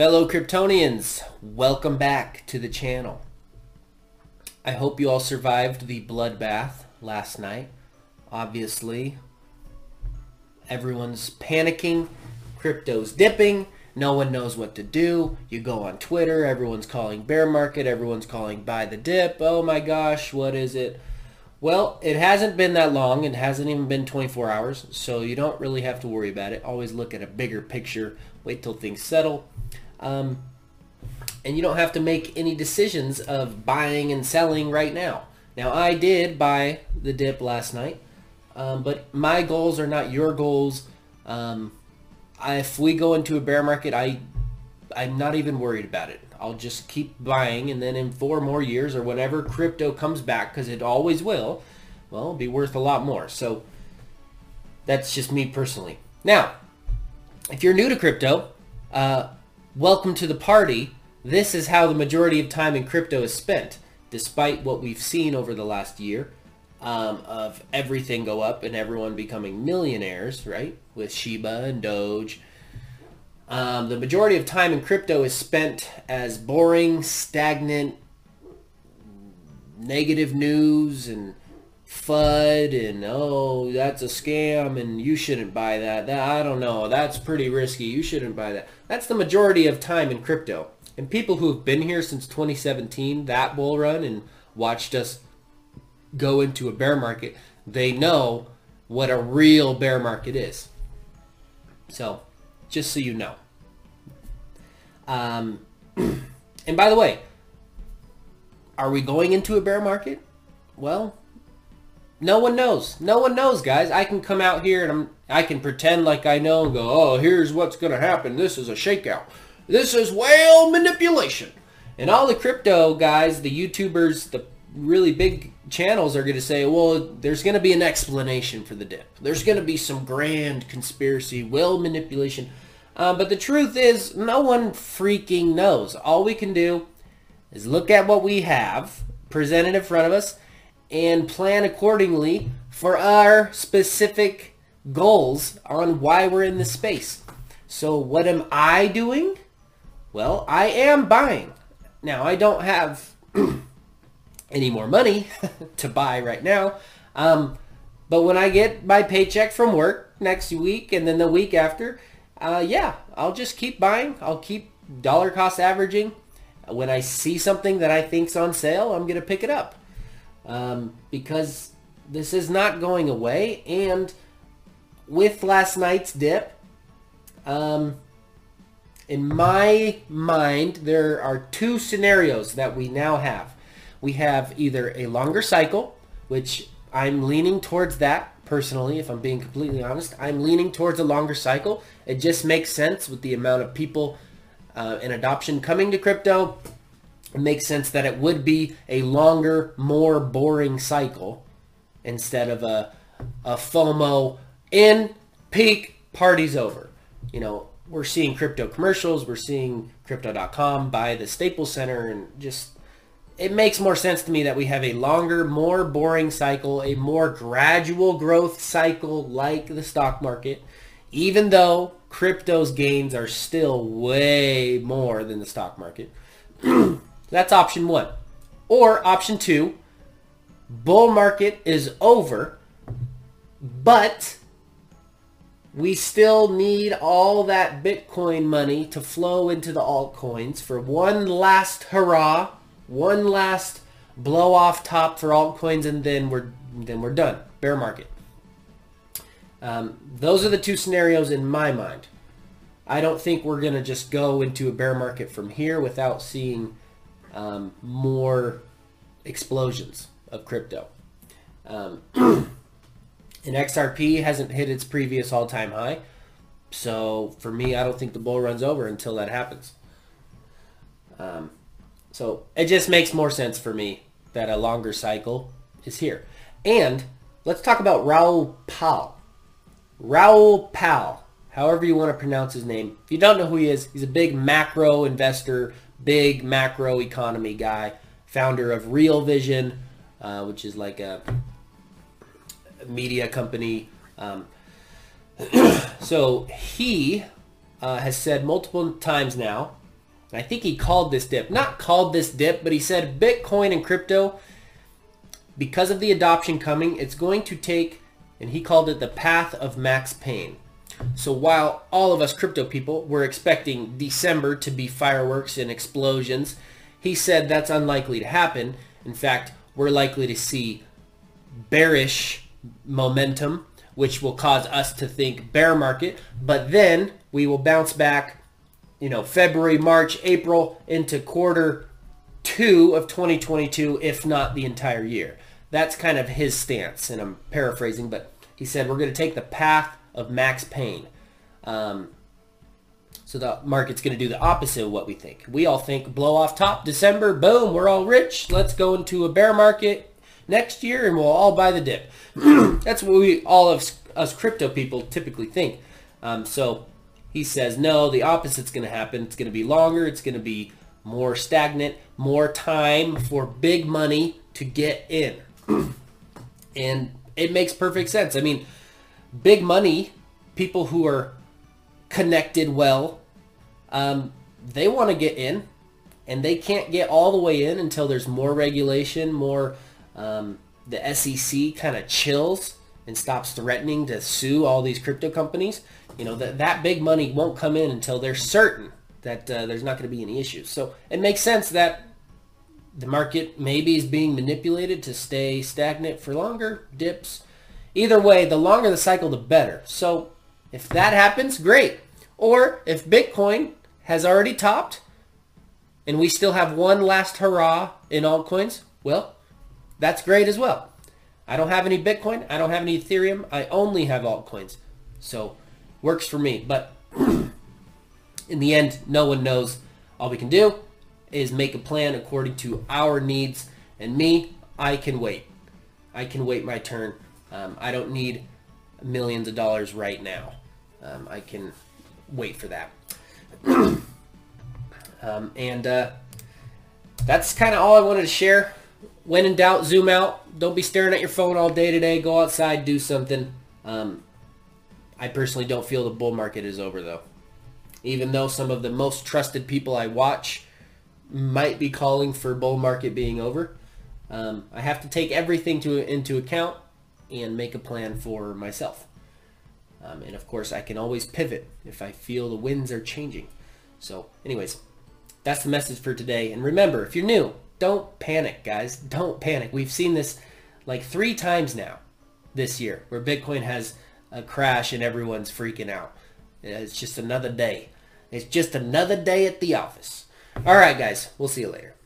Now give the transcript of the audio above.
Fellow Kryptonians, welcome back to the channel. I hope you all survived the bloodbath last night. Obviously, everyone's panicking, crypto's dipping, no one knows what to do. You go on Twitter, everyone's calling bear market, everyone's calling buy the dip. Oh my gosh, what is it? Well, it hasn't been that long. It hasn't even been 24 hours, so you don't really have to worry about it. Always look at a bigger picture. Wait till things settle. And you don't have to make any decisions of buying and selling right now. Now, I did buy the dip last night, but my goals are not your goals. If we go into a bear market, I'm not even worried about it. I'll just keep buying, and then in 4 more years or whenever crypto comes back, because it always will, well, it'll be worth a lot more. So that's just me personally. Now, if you're new to crypto, welcome to the party. This is how the majority of time in crypto is spent, despite what we've seen over the last year of everything go up and everyone becoming millionaires, right? With Shiba and Doge. The majority of time in crypto is spent as boring, stagnant, negative news and FUD and, oh, that's a scam and you shouldn't buy that. I don't know. That's pretty risky. You shouldn't buy that. That's the majority of time in crypto. And people who have been here since 2017, that bull run, and watched us go into a bear market, they know what a real bear market is. So, just so you know. And by the way, are we going into a bear market? Well, no one knows. No one knows, guys. I can come out here and I can pretend like I know and go, oh, here's what's going to happen. This is a shakeout. This is whale manipulation. And all the crypto guys, the YouTubers, the really big channels are going to say, well, there's going to be an explanation for the dip. There's going to be some grand conspiracy, whale manipulation. But the truth is, no one freaking knows. All we can do is look at what we have presented in front of us and plan accordingly for our specific goals on why we're in this space. So what am I doing? Well, I am buying. Now, I don't have any more money to buy right now. But when I get my paycheck from work next week and then the week after, yeah, I'll just keep buying. I'll keep dollar cost averaging. When I see something that I think's on sale, I'm gonna pick it up because this is not going away. And with last night's dip, in my mind, there are 2 scenarios that we now have. We have either a longer cycle, which I'm leaning towards that personally, if I'm being completely honest. I'm leaning towards a longer cycle. It just makes sense with the amount of people and adoption coming to crypto. It makes sense that it would be a longer, more boring cycle instead of a FOMO in peak, party's over. You know, we're seeing crypto commercials. We're seeing crypto.com buy the Staples Center and just... It makes more sense to me that we have a longer, more boring cycle, a more gradual growth cycle like the stock market, even though crypto's gains are still way more than the stock market. That's option 1. Or option 2, bull market is over, but we still need all that Bitcoin money to flow into the altcoins for one last hurrah. One last blow off top for altcoins, and then we're done. Bear market. Those are the 2 scenarios in my mind. I don't think we're gonna just go into a bear market from here without seeing more explosions of crypto. And XRP hasn't hit its previous all-time high, so for me, I don't think the bull run's over until that happens. So it just makes more sense for me that a longer cycle is here. And let's talk about Raoul Pal. Raoul Pal, however you want to pronounce his name. If you don't know who he is, he's a big macro investor, big macro economy guy, founder of Real Vision, which is like a media company. So he has said multiple times now And I think he called this dip. Not called this dip, but he said Bitcoin and crypto, because of the adoption coming, it's going to take, and he called it the path of max pain. So while all of us crypto people were expecting December to be fireworks and explosions, he said that's unlikely to happen. In fact, we're likely to see bearish momentum, which will cause us to think bear market, but then we will bounce back, you know, February, March, April into Q2 of 2022, if not the entire year. That's kind of his stance, and I'm paraphrasing, but he said we're going to take the path of max pain. So the market's going to do the opposite of what we think. We all think blow off top, December, boom, we're all rich. Let's go into a bear market next year and we'll all buy the dip. That's what we all of us crypto people typically think. So he says, no, the opposite's going to happen. It's going to be longer. It's going to be more stagnant, more time for big money to get in. And it makes perfect sense. I mean, big money, people who are connected well, they want to get in, and they can't get all the way in until there's more regulation, more the SEC kind of chills and stops threatening to sue all these crypto companies. You know, that big money won't come in until they're certain that there's not going to be any issues. So it makes sense that the market maybe is being manipulated to stay stagnant for longer, dips. Either way, the longer the cycle, the better. So if that happens, great. Or if Bitcoin has already topped and we still have one last hurrah in altcoins, well, that's great as well. I don't have any Bitcoin. I don't have any Ethereum. I only have altcoins. So works for me. But in the end, no one knows. All we can do is make a plan according to our needs. And me, I can wait. I can wait my turn. I don't need millions of dollars right now. I can wait for that. And that's kind of all I wanted to share. When in doubt, zoom out. Don't be staring at your phone all day today. Go outside, do something. I personally don't feel the bull market is over, though. Even though some of the most trusted people I watch might be calling for bull market being over. I have to take everything into account and make a plan for myself. And of course, I can always pivot if I feel the winds are changing. So anyways, that's the message for today. And remember, if you're new, don't panic, guys. Don't panic. We've seen this like 3 times now this year where Bitcoin has a crash and everyone's freaking out. It's just another day. It's just another day at the office. All right, guys, we'll see you later.